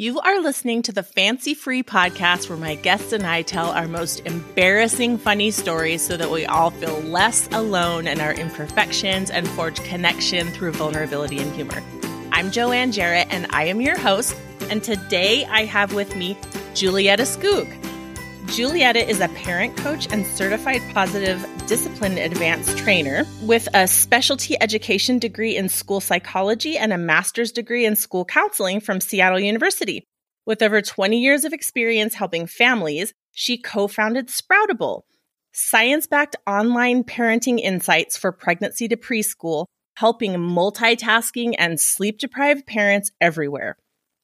You are listening to the Fancy Free podcast, where my guests and I tell our most embarrassing funny stories so that we all feel less alone in our imperfections and forge connection through vulnerability and humor. I'm Joanne Jarrett, and I am your host, and today I have with me Julietta Skoog. Julietta is a parent coach and certified Positive Discipline Advanced Trainer with a specialty education degree in school psychology and a master's degree in school counseling from Seattle University. With over 20 years of experience helping families, she co-founded Sproutable, science-backed online parenting insights for pregnancy to preschool, helping multitasking and sleep-deprived parents everywhere.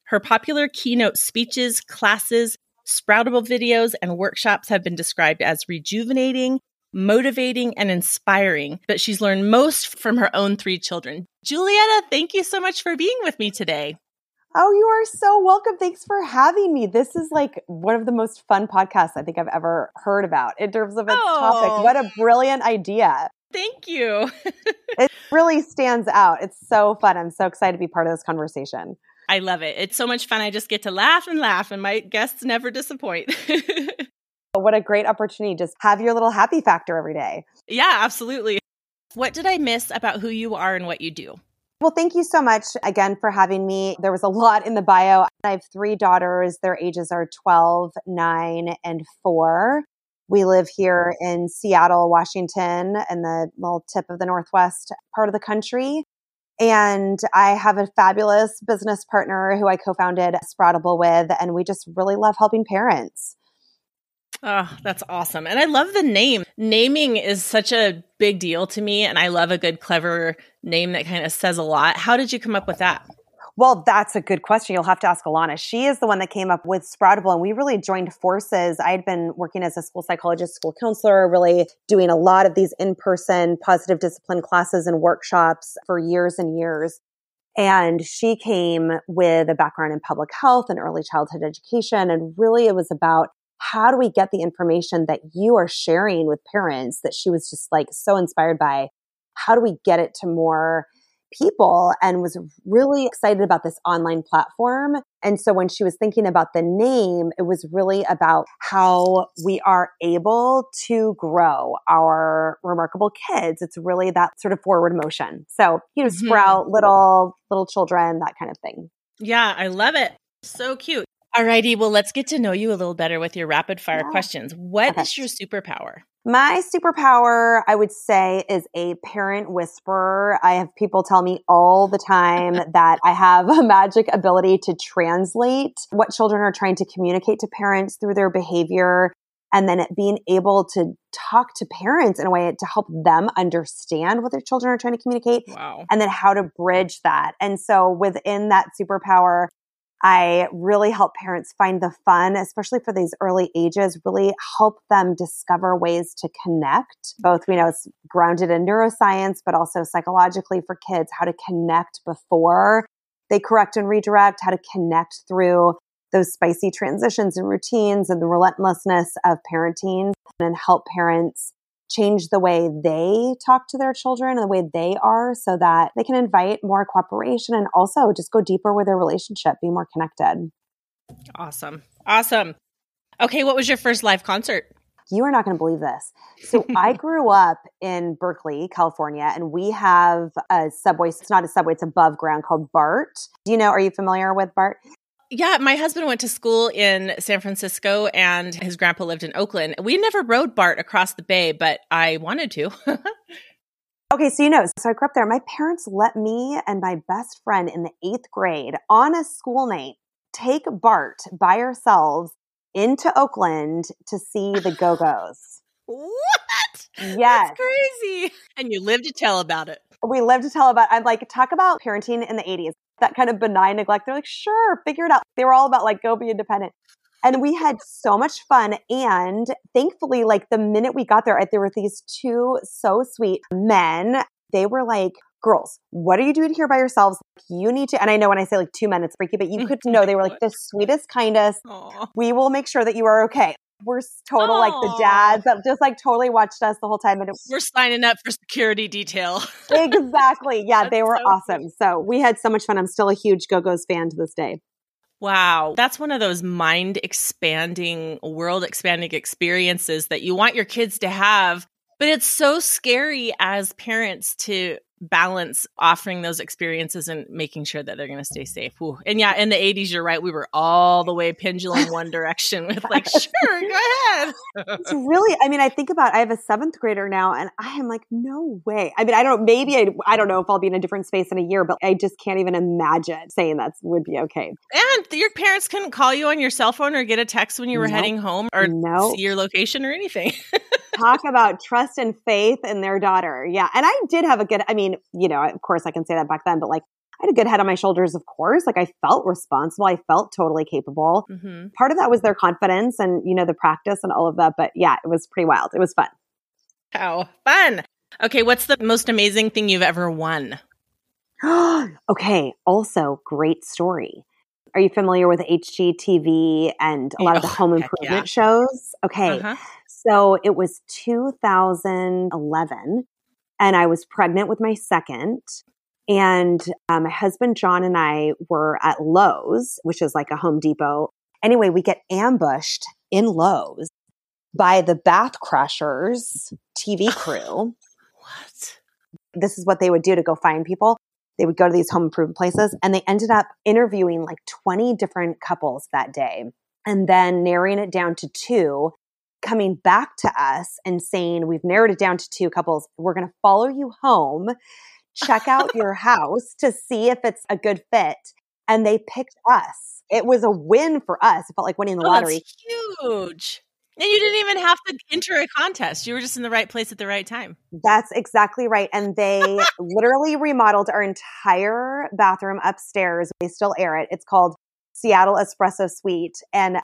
Her popular keynote speeches, classes, Sproutable videos and workshops have been described as rejuvenating, motivating, and inspiring, but she's learned most from her own three children. Julietta, thank you so much for being with me today. Oh, you are so welcome. Thanks for having me. This is like one of the most fun podcasts I think I've ever heard about in terms of its topic. What a brilliant idea. Thank you. It really stands out. It's so fun. I'm so excited to be part of this conversation. I love it. It's so much fun. I just get to laugh and my guests never disappoint. What a great opportunity. Just have your little happy factor every day. Yeah, absolutely. What did I miss about who you are and what you do? Well, thank you so much again for having me. There was a lot in the bio. I have three daughters. Their ages are 12, 9, and 4. We live here in Seattle, Washington, in the little tip of the Northwest part of the country. And I have a fabulous business partner who I co-founded Sproutable with, and we just really love helping parents. Oh, that's awesome. And I love the name. Naming is such a big deal to me, and I love a good, clever name that kind of says a lot. How did you come up with that? Well, that's a good question. You'll have to ask Alana. She is the one that came up with Sproutable, and we really joined forces. I had been working as a school psychologist, school counselor, really doing a lot of these in-person positive discipline classes and workshops for years and years. And she came with a background in public health and early childhood education. And really it was about, how do we get the information that you are sharing with parents that she was just like so inspired by? How do we get it to more people, and was really excited about this online platform. And so when she was thinking about the name, it was really about how we are able to grow our remarkable kids. It's really that sort of forward motion. So, mm-hmm. Sprout, little children, that kind of thing. Yeah, I love it. So cute. Alrighty, well, let's get to know you a little better with your rapid fire questions. What is your superpower? My superpower, I would say, is a parent whisperer. I have people tell me all the time that I have a magic ability to translate what children are trying to communicate to parents through their behavior, and then being able to talk to parents in a way to help them understand what their children are trying to communicate, and then how to bridge that. And so within that superpower, I really help parents find the fun, especially for these early ages, really help them discover ways to connect. Both, it's grounded in neuroscience, but also psychologically for kids, how to connect before they correct and redirect, how to connect through those spicy transitions and routines and the relentlessness of parenting, and help parents change the way they talk to their children and the way they are so that they can invite more cooperation and also just go deeper with their relationship, be more connected. Awesome. Okay, what was your first live concert? You are not going to believe this. So I grew up in Berkeley, California, and we have a subway. It's not a subway, it's above ground called BART. Are you familiar with BART? Yeah, my husband went to school in San Francisco and his grandpa lived in Oakland. We never rode BART across the bay, but I wanted to. Okay, so I grew up there. My parents let me and my best friend in the 8th grade on a school night take BART by ourselves into Oakland to see the Go-Go's. What? Yes. That's crazy. And you lived to tell about it. We lived to tell about it. I'm like, talk about parenting in the 80s. That kind of benign neglect. They're like, sure, figure it out. They were all about like, go be independent. And we had so much fun. And thankfully, like the minute we got there were these two so sweet men. They were like, girls, what are you doing here by yourselves? You need to, and I know when I say like 2 men, it's freaky, but you could know, they were like the sweetest, kindest. Aww. We will make sure that you are okay. We're total like the dads that just like totally watched us the whole time. And we're signing up for security detail. Exactly. Yeah, they were so awesome. Cool. So we had so much fun. I'm still a huge Go-Go's fan to this day. Wow. That's one of those mind-expanding, world-expanding experiences that you want your kids to have. But it's so scary as parents to balance offering those experiences and making sure that they're going to stay safe. Ooh. And yeah, in the 80s, you're right. We were all the way pendulum one direction with like, sure, go ahead. It's really, I mean, I think about, I have a seventh grader now and I am like, no way. I mean, I don't, maybe, I don't know if I'll be in a different space in a year, but I just can't even imagine saying that would be okay. And your parents couldn't call you on your cell phone or get a text when you were heading home or see your location or anything. Talk about trust and faith in their daughter. Yeah. And I did have a good, I mean, you know, of course I can say that back then, but like I had a good head on my shoulders, of course. Like I felt responsible. I felt totally capable. Mm-hmm. Part of that was their confidence and, you know, the practice and all of that. But yeah, it was pretty wild. It was fun. How fun. Okay. What's the most amazing thing you've ever won? Okay. Also, great story. Are you familiar with HGTV and a lot of the home improvement shows? Okay. Uh-huh. So it was 2011 and I was pregnant with my second and my husband, John, and I were at Lowe's, which is like a Home Depot. Anyway, we get ambushed in Lowe's by the Bath Crashers TV crew. What? This is what they would do to go find people. They would go to these home improvement places and they ended up interviewing like 20 different couples that day and then narrowing it down to two, coming back to us and saying, we've narrowed it down to two couples. We're going to follow you home, check out your house to see if it's a good fit. And they picked us. It was a win for us. It felt like winning the lottery. That's huge. And you didn't even have to enter a contest. You were just in the right place at the right time. That's exactly right. And they literally remodeled our entire bathroom upstairs. They still air it. It's called Seattle Espresso Suite. And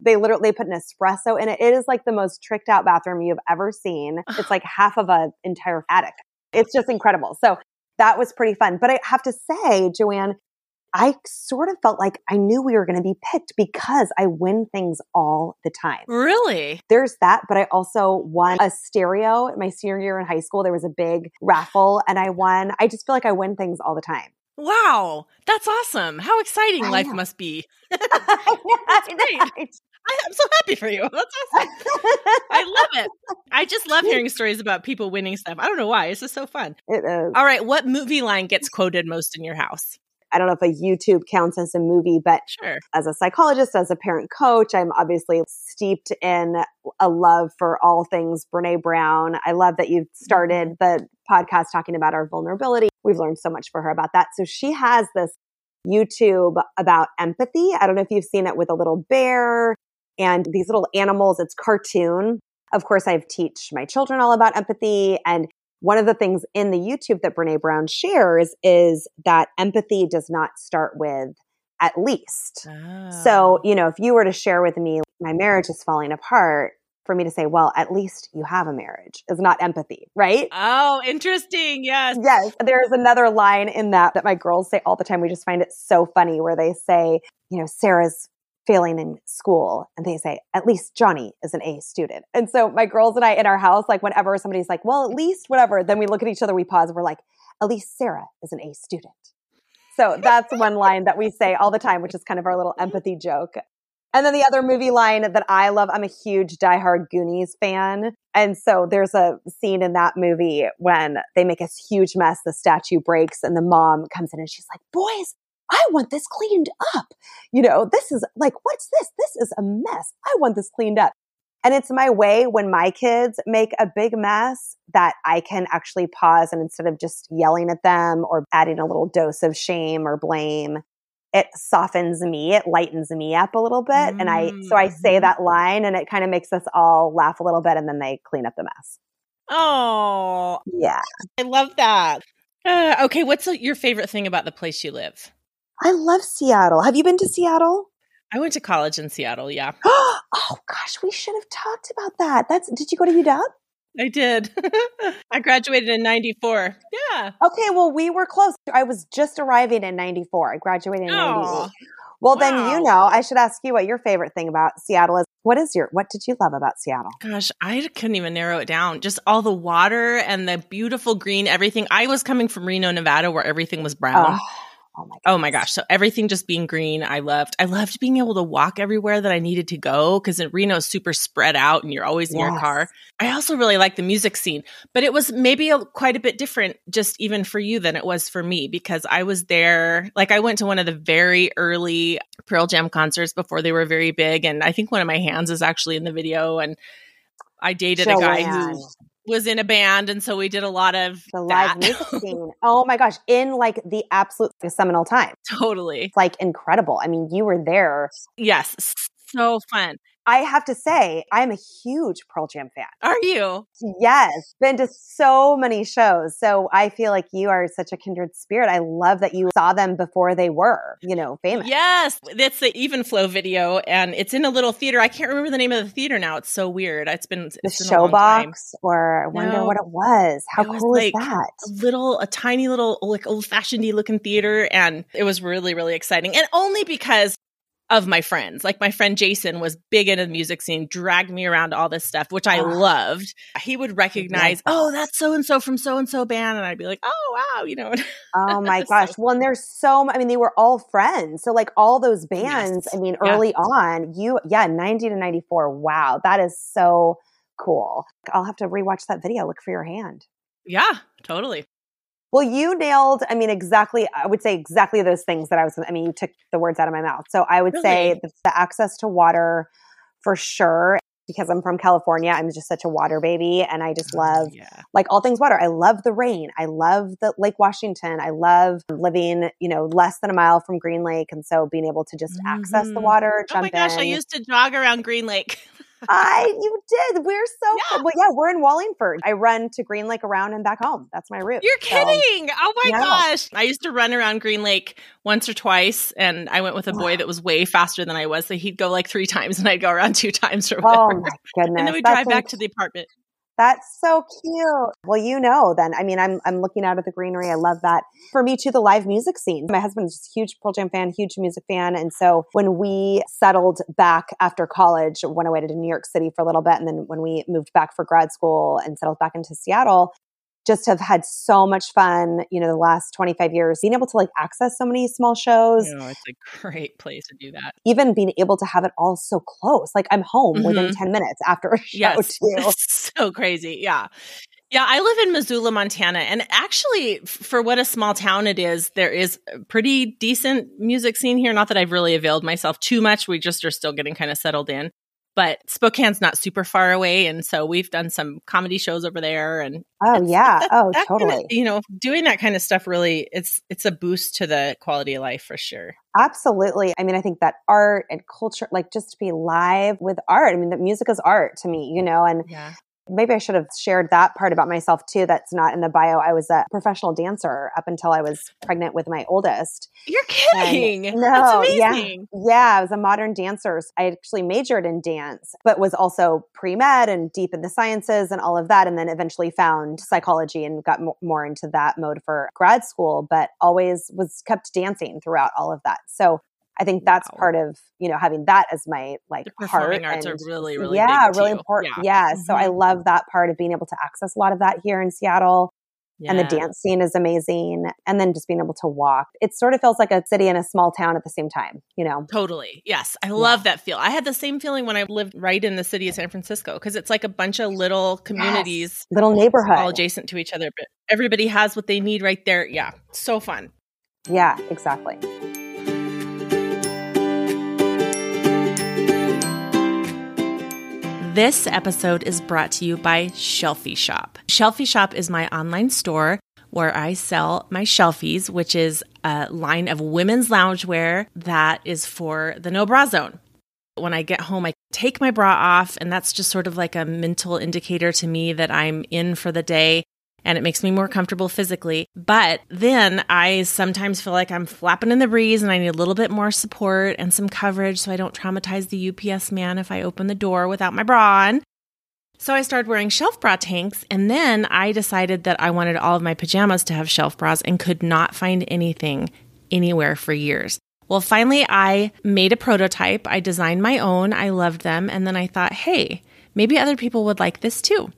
they literally put an espresso in it. It is like the most tricked out bathroom you've ever seen. It's like half of an entire attic. It's just incredible. So that was pretty fun. But I have to say, Joanne, I sort of felt like I knew we were going to be picked because I win things all the time. Really? There's that. But I also won a stereo. My senior year in high school, there was a big raffle and I won. I just feel like I win things all the time. Wow. That's awesome. How exciting life must be. That's great. I'm so happy for you. That's awesome. I love it. I just love hearing stories about people winning stuff. I don't know why. It's just so fun. It is. All right. What movie line gets quoted most in your house? I don't know if a YouTube counts as a movie, but sure. As a psychologist, as a parent coach, I'm obviously steeped in a love for all things Brené Brown. I love that you started the podcast talking about our vulnerability. We've learned so much for her about that. So she has this YouTube about empathy. I don't know if you've seen it with a little bear and these little animals. It's cartoon. Of course, I teach my children all about empathy. And one of the things in the YouTube that Brené Brown shares is that empathy does not start with at least. Oh. So, you know, if you were to share with me, my marriage is falling apart, for me to say, well, at least you have a marriage is not empathy, right? Oh, interesting. Yes. Yes. There's another line in that my girls say all the time. We just find it so funny where they say, you know, Sarah's failing in school. And they say, at least Johnny is an A student. And so my girls and I in our house, like whenever somebody's like, well, at least whatever, then we look at each other, we pause and we're like, at least Sarah is an A student. So that's one line that we say all the time, which is kind of our little empathy joke. And then the other movie line that I love, I'm a huge diehard Goonies fan. And so there's a scene in that movie when they make a huge mess, the statue breaks and the mom comes in and she's like, boys, I want this cleaned up. You know, this is like, what's this? This is a mess. I want this cleaned up. And it's my way when my kids make a big mess that I can actually pause and instead of just yelling at them or adding a little dose of shame or blame, it softens me. It lightens me up a little bit. Mm-hmm. And so I say that line and it kind of makes us all laugh a little bit and then they clean up the mess. Oh, yeah. I love that. Okay. What's your favorite thing about the place you live? I love Seattle. Have you been to Seattle? I went to college in Seattle, yeah. Oh, gosh, we should have talked about that. Did you go to UW? I did. I graduated in 94. Yeah. Okay, well, we were close. I was just arriving in 94. I graduated in 98. Well, then, you know, I should ask you what your favorite thing about Seattle is. What did you love about Seattle? Gosh, I couldn't even narrow it down. Just all the water and the beautiful green, everything. I was coming from Reno, Nevada, where everything was brown. Oh my gosh. Oh my gosh. So everything just being green, I loved being able to walk everywhere that I needed to go, because Reno is super spread out and you're always in your car. I also really like the music scene, but it was maybe quite a bit different just even for you than it was for me, because I was there, like I went to one of the very early Pearl Jam concerts before they were very big. And I think one of my hands is actually in the video, and I dated a guy who was in a band, and so we did a lot of the live music scene. Oh my gosh, in like the absolute seminal time. Totally. It's like incredible. I mean, you were there. Yes, so fun. I have to say, I'm a huge Pearl Jam fan. Are you? Yes, been to so many shows. So I feel like you are such a kindred spirit. I love that you saw them before they were, you know, famous. Yes, it's the EvenFlow video, and it's in a little theater. I can't remember the name of the theater now. It's so weird. It's been a long time. Showbox, or I wonder what it was. How cool is that? A tiny little, like old-fashioned-y looking theater, and it was really, really exciting, and only because of my friends. Like my friend Jason was big into the music scene, dragged me around to all this stuff, which I loved. He would recognize, oh, that's so-and-so from so-and-so band. And I'd be like, oh, wow, you know. Oh my gosh. Well, and there's they were all friends. So like all those bands, yes. I mean, early on, 90 to 94. Wow. That is so cool. I'll have to rewatch that video. Look for your hand. Yeah, totally. Well, you nailed, I mean, exactly those things that you took the words out of my mouth. So I would say the access to water for sure, because I'm from California. I'm just such a water baby. And I just love like all things water. I love the rain. I love the Lake Washington. I love living, you know, less than a mile from Green Lake. And so being able to just access the water, jump in. Oh my gosh, I used to jog around Green Lake. You did. We're so cool. Well, yeah, we're in Wallingford. I run to Green Lake around and back home. That's my route. You're kidding. Oh my gosh. I used to run around Green Lake once or twice, and I went with a boy that was way faster than I was. So he'd go like 3 times and I'd go around 2 times or whatever. Oh my goodness. And then we'd drive back to the apartment. That's so cute. Well, you know, then, I mean, I'm looking out at the greenery. I love that. For me too, the live music scene. My husband's just a huge Pearl Jam fan, huge music fan. And so when we settled back after college, went away to New York City for a little bit. And then when we moved back for grad school and settled back into Seattle, just have had so much fun, you know, the last 25 years, being able to like access so many small shows. You know, it's a great place to do that. Even being able to have it all so close. Like I'm home within 10 minutes after a show too. So crazy. Yeah. Yeah. I live in Missoula, Montana. And actually for what a small town it is, there is a pretty decent music scene here. Not that I've really availed myself too much. We just are still getting kind of settled in. But Spokane's not super far away. And so we've done some comedy shows over there. And totally. Kind of, you know, doing that kind of stuff really, it's a boost to the quality of life for sure. Absolutely. I mean, I think that art and culture, like just to be live with art. I mean, the music is art to me, you know, and maybe I should have shared that part about myself too. That's not in the bio. I was a professional dancer up until I was pregnant with my oldest. You're kidding. And that's amazing. Yeah. I was a modern dancer. I actually majored in dance, but was also pre-med and deep in the sciences and all of that. And then eventually found psychology and got more into that mode for grad school, but always kept dancing throughout all of that. So I think that's part of, you know, having that as my like the performing heart. Arts are really, really big really important. Yeah. So I love that part of being able to access a lot of that here in Seattle. Yeah. And the dance scene is amazing. And then just being able to walk. It sort of feels like a city and a small town at the same time, you know? Totally. Yes. I love that feel. I had the same feeling when I lived right in the city of San Francisco, because it's like a bunch of little communities. Yes. Little neighborhoods. All adjacent to each other. But everybody has what they need right there. Yeah. So fun. Yeah, exactly. This episode is brought to you by Shelfie Shop. Shelfie Shop is my online store where I sell my Shelfies, which is a line of women's loungewear that is for the no bra zone. When I get home, I take my bra off, and that's just sort of like a mental indicator to me that I'm in for the day. And it makes me more comfortable physically. But then I sometimes feel like I'm flapping in the breeze and I need a little bit more support and some coverage so I don't traumatize the UPS man if I open the door without my bra on. So I started wearing shelf bra tanks, and then I decided that I wanted all of my pajamas to have shelf bras and could not find anything anywhere for years. Well, finally, I made a prototype. I designed my own. I loved them. And then I thought, hey, maybe other people would like this too.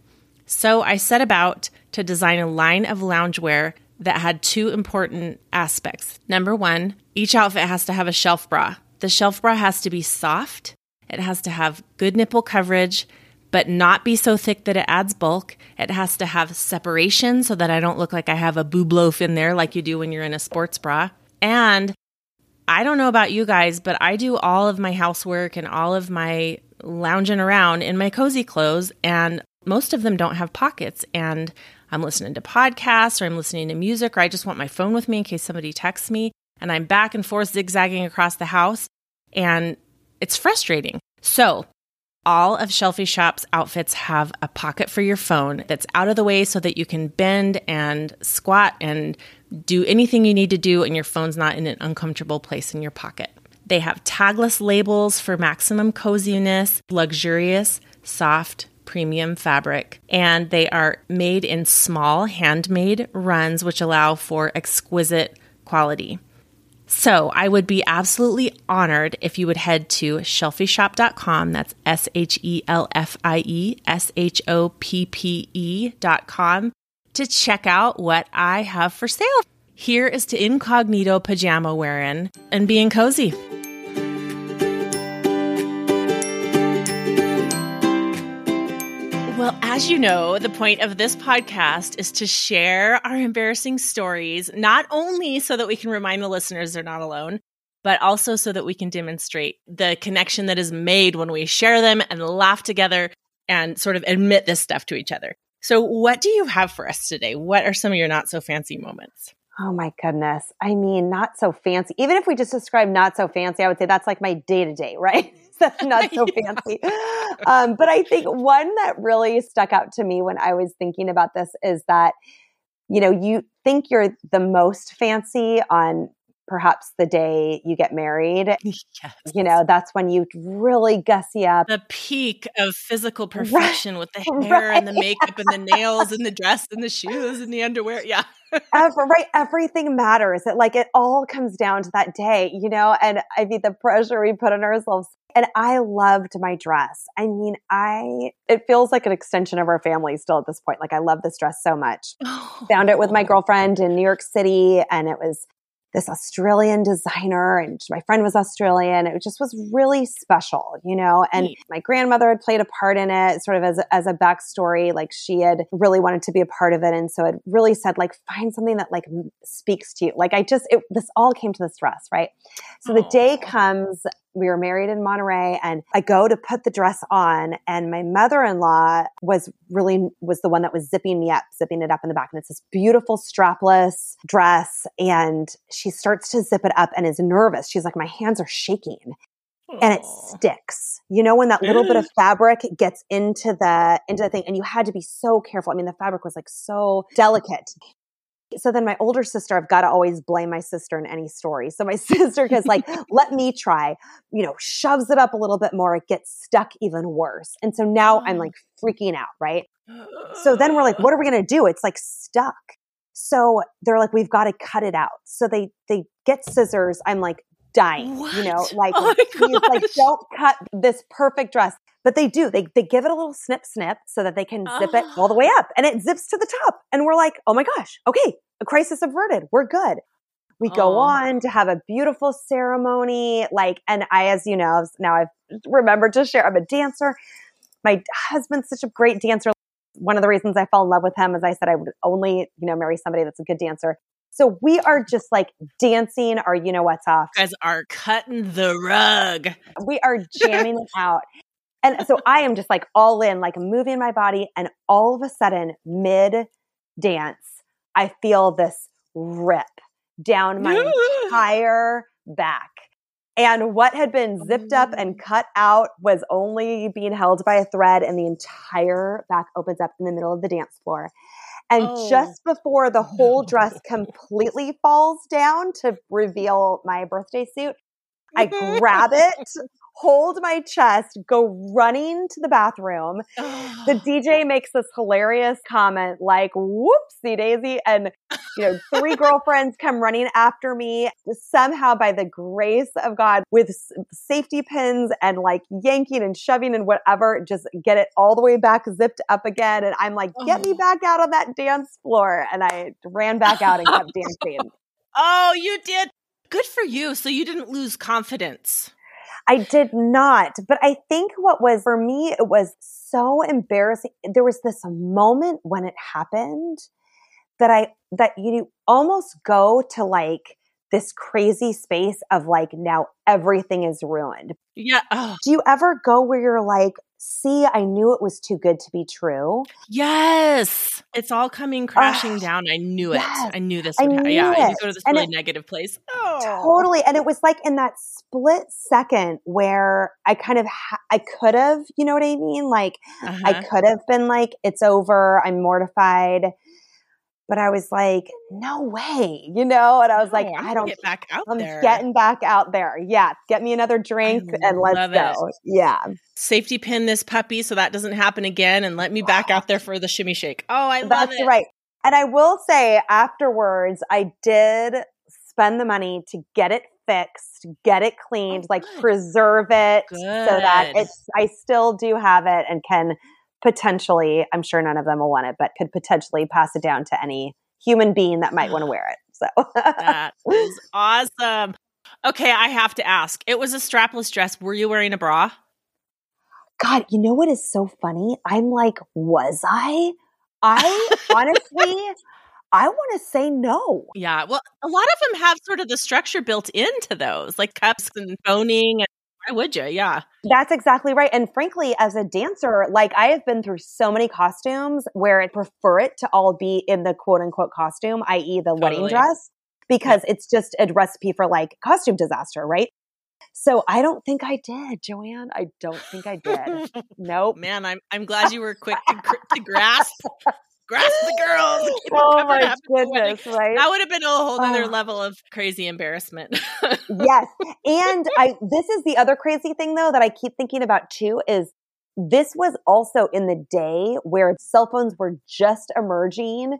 So I set about to design a line of loungewear that had two important aspects. Number one, each outfit has to have a shelf bra. The shelf bra has to be soft. It has to have good nipple coverage, but not be so thick that it adds bulk. It has to have separation so that I don't look like I have a boob loaf in there like you do when you're in a sports bra. And I don't know about you guys, but I do all of my housework and all of my lounging around in my cozy clothes, and most of them don't have pockets. And I'm listening to podcasts, or I'm listening to music, or I just want my phone with me in case somebody texts me, and I'm back and forth zigzagging across the house, and it's frustrating. So all of Shelfie Shop's outfits have a pocket for your phone that's out of the way so that you can bend and squat and do anything you need to do, and your phone's not in an uncomfortable place in your pocket. They have tagless labels for maximum coziness, luxurious, soft, premium fabric, and they are made in small handmade runs, which allow for exquisite quality. So I would be absolutely honored if you would head to shelfieshop.com. That's ShelfieShoppe.com to check out what I have for sale. Here is to incognito pajama wearing and being cozy. Well, as you know, the point of this podcast is to share our embarrassing stories, not only so that we can remind the listeners they're not alone, but also so that we can demonstrate the connection that is made when we share them and laugh together and sort of admit this stuff to each other. So what do you have for us today? What are some of your not so fancy moments? Oh my goodness. I mean, not so fancy. Even if we just describe not so fancy, I would say that's like my day-to-day, right? That's not so fancy. But I think one that really stuck out to me when I was thinking about this is that, you know, you think you're the most fancy on perhaps the day you get married. Yes. You know, that's when you really gussy up. The peak of physical perfection, right? With the hair, right? And the makeup and the nails and the dress and the shoes and the underwear. Yeah. Right. Everything matters. It all comes down to that day, you know, and I mean, the pressure we put on ourselves. And I loved my dress. I mean, it feels like an extension of our family still at this point. Like, I love this dress so much. Found it with my girlfriend in New York City, and it was this Australian designer, and my friend was Australian. It just was really special, you know, and my grandmother had played a part in it, sort of as a backstory. Like, she had really wanted to be a part of it. And so it really said, like, find something that like speaks to you. Like, this all came to this dress, right? So the day comes, we were married in Monterey, and I go to put the dress on, and my mother-in-law was the one that was zipping it up in the back. And it's this beautiful strapless dress, and she starts to zip it up and is nervous. She's like, my hands are shaking. Aww. And it sticks. You know, when that little bit of fabric gets into the thing, and you had to be so careful. I mean, the fabric was like so delicate. So then my older sister, I've got to always blame my sister in any story. So my sister is like, let me try, you know, shoves it up a little bit more. It gets stuck even worse. And so now I'm like freaking out, right? So then we're like, what are we going to do? It's like stuck. So they're like, we've got to cut it out. So they get scissors. I'm like dying, what? You know, like, oh, don't cut this perfect dress. But they do. They give it a little snip so that they can zip it all the way up, and it zips to the top. And we're like, oh my gosh, okay, a crisis averted. We're good. We go on to have a beautiful ceremony. Like, and I, as you know, now I've remembered to share, I'm a dancer. My husband's such a great dancer. One of the reasons I fell in love with him is I said I would only, you know, marry somebody that's a good dancer. So we are just like dancing our you know what's off. You guys are cutting the rug. We are jamming it out. And so I am just like all in, like moving my body. And all of a sudden, mid-dance, I feel this rip down my entire back. And what had been zipped up and cut out was only being held by a thread, and the entire back opens up in the middle of the dance floor. And just before the whole dress completely falls down to reveal my birthday suit, I grab it, hold my chest, go running to the bathroom. The DJ makes this hilarious comment like, whoopsie daisy. And you know, three girlfriends come running after me. Somehow, by the grace of God, with safety pins and like yanking and shoving and whatever, just get it all the way back zipped up again. And I'm like, get me back out on that dance floor. And I ran back out and kept dancing. Oh, you did. Good for you. So you didn't lose confidence. I did not. But I think what was, for me, it was so embarrassing. There was this moment when it happened that you almost go to like this crazy space of like, now everything is ruined. Yeah. Ugh. Do you ever go where you're like, see, I knew it was too good to be true? Yes. It's all coming crashing down. I knew it. Yes. I knew this would happen. Yeah. You go to this really negative place. Oh. Totally. And it was like in that split second where I kind of, I could have, you know what I mean? Like I could have been like, it's over. I'm mortified. But I was like, no way, you know? And I was like, I'm getting back out there. Yeah. Get me another drink and let's go. It. Yeah. Safety pin this puppy so that doesn't happen again and let me back out there for the shimmy shake. Oh, I love it. That's right. And I will say afterwards, I did spend the money to get it fixed, get it cleaned, preserve it so that I still do have it and can potentially, I'm sure none of them will want it, but could potentially pass it down to any human being that might want to wear it. So that is awesome. Okay, I have to ask. It was a strapless dress. Were you wearing a bra? God, you know what is so funny? I'm like, was I? I honestly, I want to say no. Yeah, well, a lot of them have sort of the structure built into those, like cups and boning and why would you? Yeah. That's exactly right. And frankly, as a dancer, like I have been through so many costumes where I prefer it to all be in the quote unquote costume, i.e. the wedding dress, because it's just a recipe for like costume disaster, right? So I don't think I did, Joanne. I don't think I did. Nope. Man, I'm glad you were quick to grasp the girls. Oh my goodness, right? That would have been a whole other level of crazy embarrassment. Yes. And this is the other crazy thing though, that I keep thinking about too, is this was also in the day where cell phones were just emerging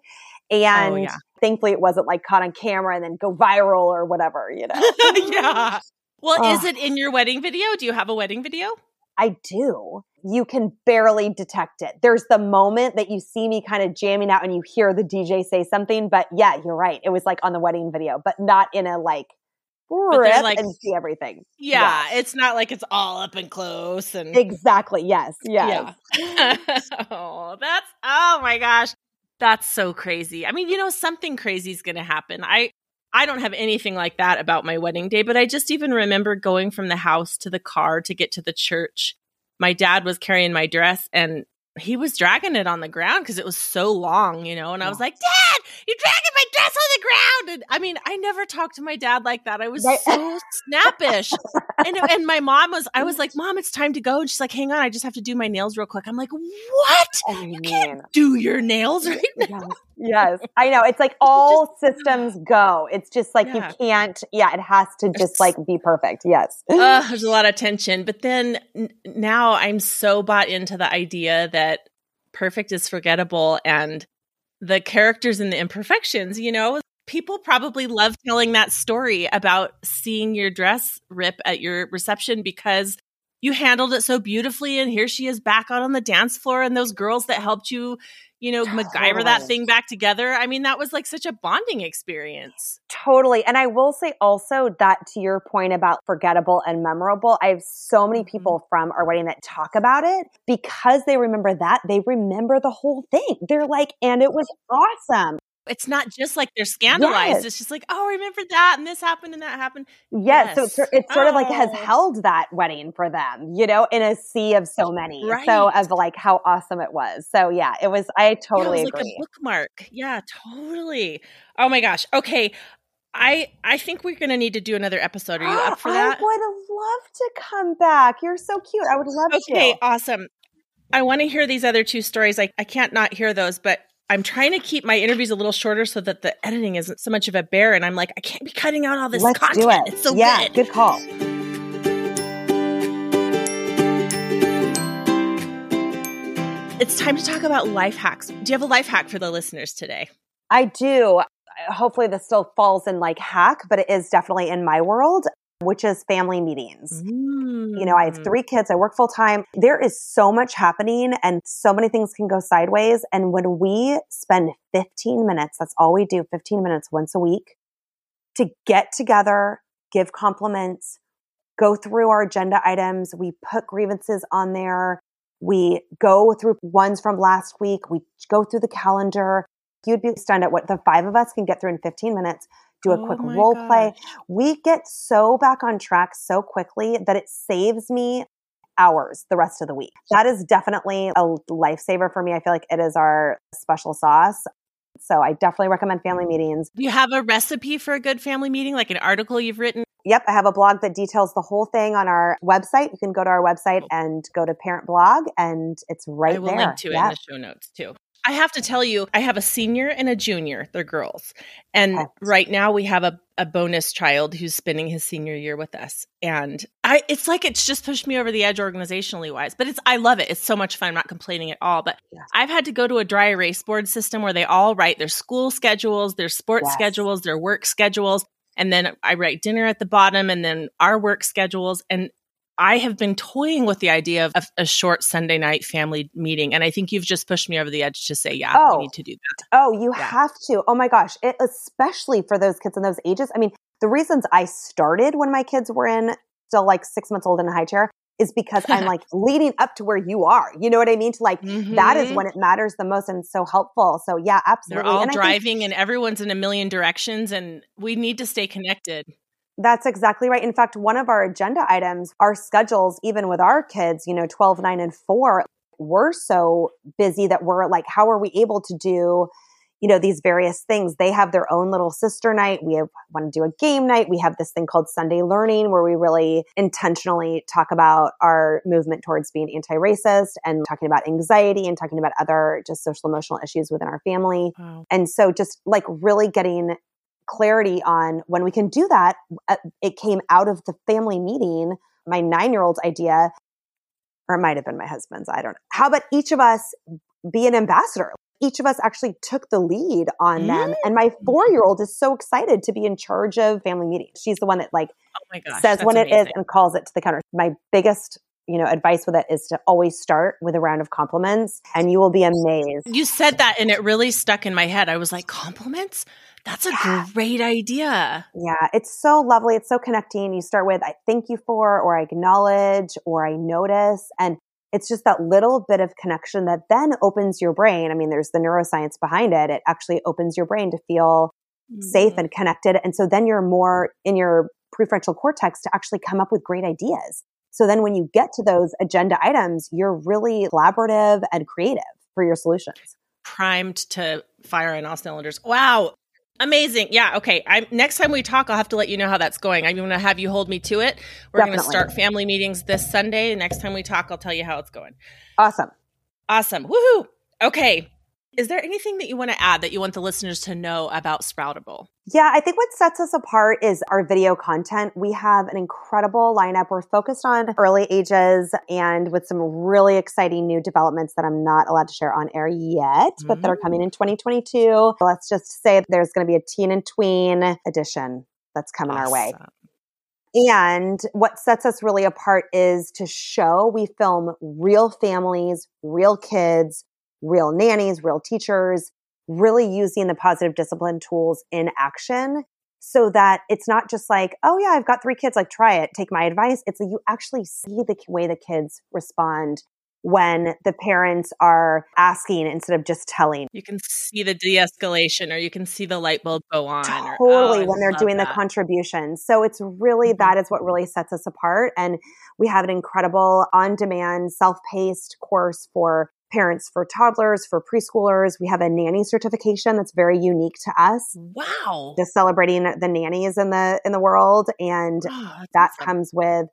and thankfully it wasn't like caught on camera and then go viral or whatever, you know? Yeah. Well, is it in your wedding video? Do you have a wedding video? I do. You can barely detect it. There's the moment that you see me kind of jamming out and you hear the DJ say something, but yeah, you're right. It was like on the wedding video, but not in a like rip like, and see everything. Yeah, yeah. It's not like it's all up and close. And exactly. Yes. Yeah. Oh my gosh. That's so crazy. I mean, you know, something crazy is going to happen. I don't have anything like that about my wedding day, but I just even remember going from the house to the car to get to the church. My dad was carrying my dress and he was dragging it on the ground because it was so long, you know? And I was like, Dad, you're dragging my dress on the ground. And I mean, I never talked to my dad like that. I was so snappish. And my mom I was like, Mom, it's time to go. And she's like, hang on, I just have to do my nails real quick. I'm like, what? You can't do your nails right now. Yes. I know. It's like all systems go. It's just like you can't. Yeah. It has to just like be perfect. Yes. There's a lot of tension. But then now I'm so bought into the idea that perfect is forgettable and the characters and the imperfections, you know, people probably love telling that story about seeing your dress rip at your reception because you handled it so beautifully. And here she is back out on the dance floor and those girls that helped you, you know, MacGyver that thing back together. I mean, that was like such a bonding experience. Totally. And I will say also that to your point about forgettable and memorable, I have so many people from our wedding that talk about it because they remember that. They remember the whole thing. They're like, and it was awesome. It's not just like they're scandalized. Yes. It's just like, oh, remember that and this happened and that happened. Yes. So it's sort of like has held that wedding for them, you know, in a sea of so many. Right. So of like how awesome it was. So yeah, it was, I totally agree. It was like a bookmark. Yeah, totally. Oh my gosh. Okay. I think we're going to need to do another episode. Are you up for that? I would love to come back. You're so cute. I would love to. Okay, awesome. I want to hear these other two stories. I can't not hear those, but I'm trying to keep my interviews a little shorter so that the editing isn't so much of a bear. And I'm like, I can't be cutting out all this content. Let's do it. It's so good. Good call. It's time to talk about life hacks. Do you have a life hack for the listeners today? I do. hopefully this still falls in like hack, but it is definitely in my world, which is family meetings. Mm. You know, I have 3 kids. I work full time. There is so much happening and so many things can go sideways. And when we spend 15 minutes, that's all we do, 15 minutes once a week to get together, give compliments, go through our agenda items. We put grievances on there. We go through ones from last week. We go through the calendar. You'd be stunned at what the 5 of us can get through in 15 minutes. Do a quick role play. We get so back on track so quickly that it saves me hours the rest of the week. That is definitely a lifesaver for me. I feel like it is our special sauce. So I definitely recommend family meetings. Do you have a recipe for a good family meeting, like an article you've written? Yep. I have a blog that details the whole thing on our website. You can go to our website and go to Parent Blog, and it's right there. I will link to it in the show notes too. I have to tell you, I have a senior and a junior. They're girls. And right now we have a bonus child who's spending his senior year with us. And it's like it's just pushed me over the edge organizationally wise, but I love it. It's so much fun. I'm not complaining at all. But yeah. I've had to go to a dry erase board system where they all write their school schedules, their sports schedules, their work schedules. And then I write dinner at the bottom and then our work schedules. And I have been toying with the idea of a short Sunday night family meeting. And I think you've just pushed me over the edge to say, we need to do that. Oh, you have to. Oh my gosh. Especially for those kids in those ages. I mean, the reasons I started when my kids were still like 6 months old in a high chair is because I'm like leading up to where you are. You know what I mean? To that is when it matters the most and it's so helpful. So yeah, absolutely. They're all driving and everyone's in a million directions and we need to stay connected. That's exactly right. In fact, one of our agenda items, our schedules, even with our kids, 12, 9, and 4, we're so busy that we're like, how are we able to do, these various things? They have their own little sister night. We want to do a game night. We have this thing called Sunday Learning where we really intentionally talk about our movement towards being anti-racist and talking about anxiety and talking about other just social emotional issues within our family. Wow. And so just like really getting clarity on when we can do that. It came out of the family meeting, my 9-year-old's idea, or it might have been my husband's, I don't know. How about each of us be an ambassador? Each of us actually took the lead on them. And my 4-year-old is so excited to be in charge of family meetings. She's the one that says when it is and calls it to the counter. My biggest advice with it is to always start with a round of compliments and you will be amazed. You said that and it really stuck in my head. I was like, compliments? That's a great idea. Yeah. It's so lovely. It's so connecting. You start with, I thank you for, or I acknowledge, or I notice. And it's just that little bit of connection that then opens your brain. I mean, there's the neuroscience behind it. It actually opens your brain to feel safe and connected. And so then you're more in your prefrontal cortex to actually come up with great ideas. So then when you get to those agenda items, you're really collaborative and creative for your solutions. Primed to fire on all cylinders. Wow. Amazing. Yeah. Okay. Next time we talk, I'll have to let you know how that's going. I'm going to have you hold me to it. We're going to start family meetings this Sunday. Next time we talk, I'll tell you how it's going. Awesome. Woohoo. Okay. Is there anything that you want to add that you want the listeners to know about Sproutable? Yeah, I think what sets us apart is our video content. We have an incredible lineup. We're focused on early ages and with some really exciting new developments that I'm not allowed to share on air yet, but that are coming in 2022. Let's just say there's going to be a teen and tween edition that's coming our way. And what sets us really apart is to show we film real families, real kids, real nannies, real teachers, really using the positive discipline tools in action so that it's not just like, oh yeah, I've got 3 kids, like try it, take my advice. It's like you actually see the way the kids respond when the parents are asking instead of just telling. You can see the de-escalation or you can see the light bulb go on. Totally, when they're doing the contribution. So it's really, that is what really sets us apart. And we have an incredible on-demand self-paced course for parents, for toddlers, for preschoolers. We have a nanny certification that's very unique to us. Wow. Just celebrating the nannies in the world. And that awesome. Comes with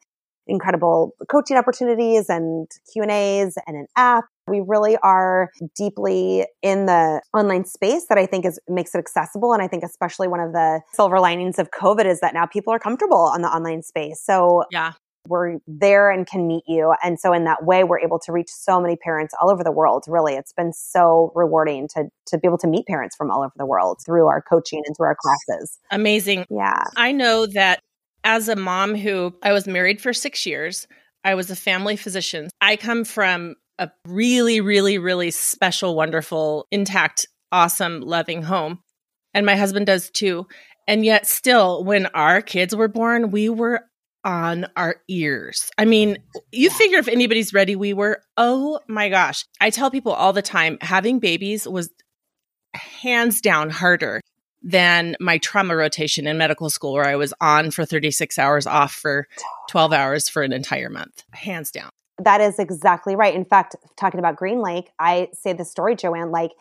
incredible coaching opportunities and Q&As and an app. We really are deeply in the online space that I think makes it accessible. And I think especially one of the silver linings of COVID is that now people are comfortable on the online space. So we're there and can meet you. And so in that way, we're able to reach so many parents all over the world. Really, it's been so rewarding to be able to meet parents from all over the world through our coaching and through our classes. Amazing. Yeah. I know that as a mom who I was married for 6 years, I was a family physician. I come from a really, really, really special, wonderful, intact, awesome, loving home. And my husband does too. And yet still, when our kids were born, we were on our ears. I mean, you figure if anybody's ready, we were. Oh my gosh. I tell people all the time, having babies was hands down harder than my trauma rotation in medical school, where I was on for 36 hours, off for 12 hours for an entire month. Hands down. That is exactly right. In fact, talking about Green Lake, I say the story, Joanne, like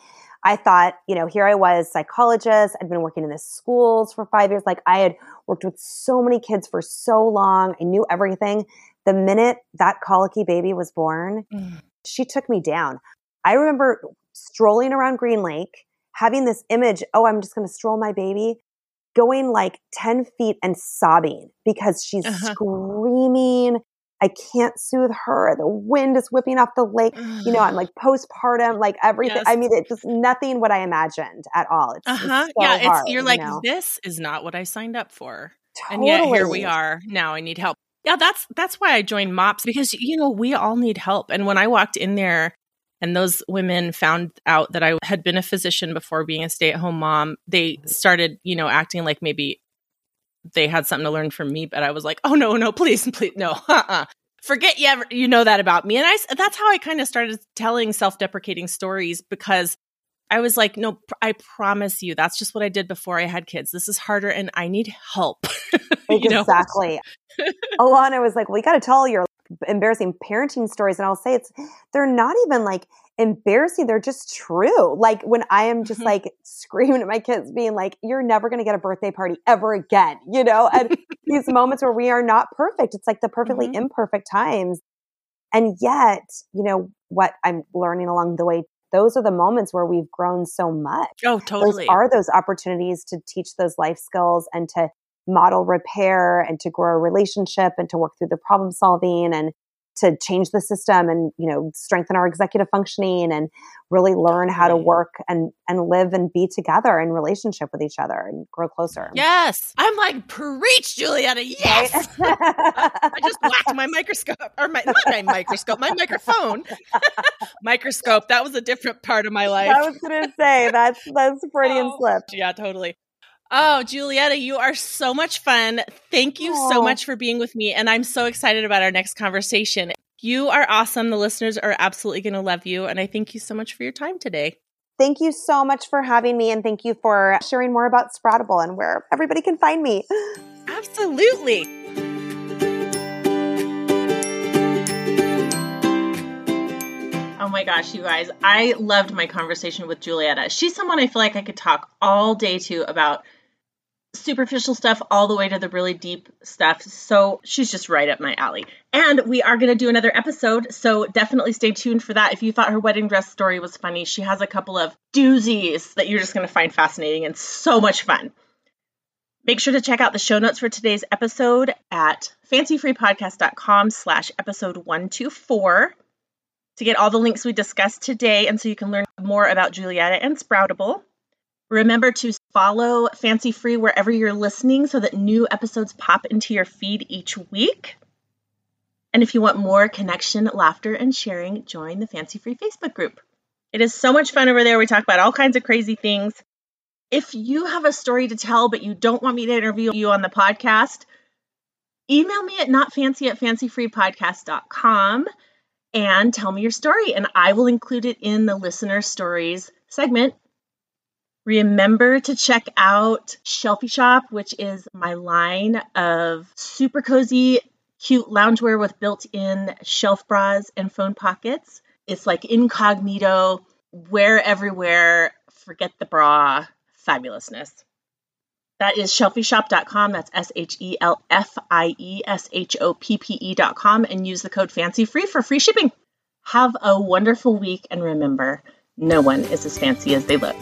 I thought, you know, here I was, psychologist. I'd been working in the schools for 5 years. Like I had worked with so many kids for so long. I knew everything. The minute that colicky baby was born, she took me down. I remember strolling around Green Lake, having this image, oh, I'm just going to stroll my baby, going like 10 feet and sobbing because she's screaming. I can't soothe her. The wind is whipping off the lake. You know, I'm like postpartum, like everything. Yes. I mean, it's just nothing what I imagined at all. It's so hard, you're like, this is not what I signed up for. Totally. And yet here we are now. I need help. Yeah, that's why I joined MOPS, because, you know, we all need help. And when I walked in there and those women found out that I had been a physician before being a stay-at-home mom, they started, you know, acting like maybe they had something to learn from me, but I was like, oh, no, please, no, forget you ever, you know that about me. And that's how I kind of started telling self-deprecating stories, because I was like, no, I promise you, that's just what I did before I had kids. This is harder and I need help. Exactly. Alana was like, well, you got to tell your embarrassing parenting stories. And I'll say they're not even like embarrassing. They're just true. Like when I am just like screaming at my kids being like, you're never going to get a birthday party ever again, you know, and these moments where we are not perfect. It's like the perfectly imperfect times. And yet, you know, what I'm learning along the way, those are the moments where we've grown so much. Oh, totally. Those are those opportunities to teach those life skills and to model repair and to grow a relationship and to work through the problem solving and to change the system and, you know, strengthen our executive functioning and really learn how to work and live and be together in relationship with each other and grow closer. Yes. I'm like, preach, Julietta. Yes. Right? I just whacked my microscope or my microphone. Microscope. That was a different part of my life. I was going to say that's Freudian slip. Yeah, totally. Oh, Julietta, you are so much fun. Thank you so much for being with me. And I'm so excited about our next conversation. You are awesome. The listeners are absolutely going to love you. And I thank you so much for your time today. Thank you so much for having me. And thank you for sharing more about Sproutable and where everybody can find me. Absolutely. Oh my gosh, you guys, I loved my conversation with Julietta. She's someone I feel like I could talk all day to about superficial stuff all the way to the really deep stuff. So she's just right up my alley. And we are going to do another episode, so definitely stay tuned for that. If you thought her wedding dress story was funny, she has a couple of doozies that you're just going to find fascinating and so much fun. Make sure to check out the show notes for today's episode at fancyfreepodcast.com/episode 124 to get all the links we discussed today, and so you can learn more about Julietta and Sproutable. Remember to follow Fancy Free wherever you're listening so that new episodes pop into your feed each week. And if you want more connection, laughter, and sharing, join the Fancy Free Facebook group. It is so much fun over there. We talk about all kinds of crazy things. If you have a story to tell, but you don't want me to interview you on the podcast, email me at notfancy@fancyfreepodcast.com and tell me your story, and I will include it in the listener stories segment. Remember to check out Shelfie Shop, which is my line of super cozy, cute loungewear with built-in shelf bras and phone pockets. It's like incognito, wear everywhere, forget the bra, fabulousness. That is shelfieshop.com. That's SHELFIESHOPPE.com, and use the code FANCYFREE for free shipping. Have a wonderful week, and remember, no one is as fancy as they look.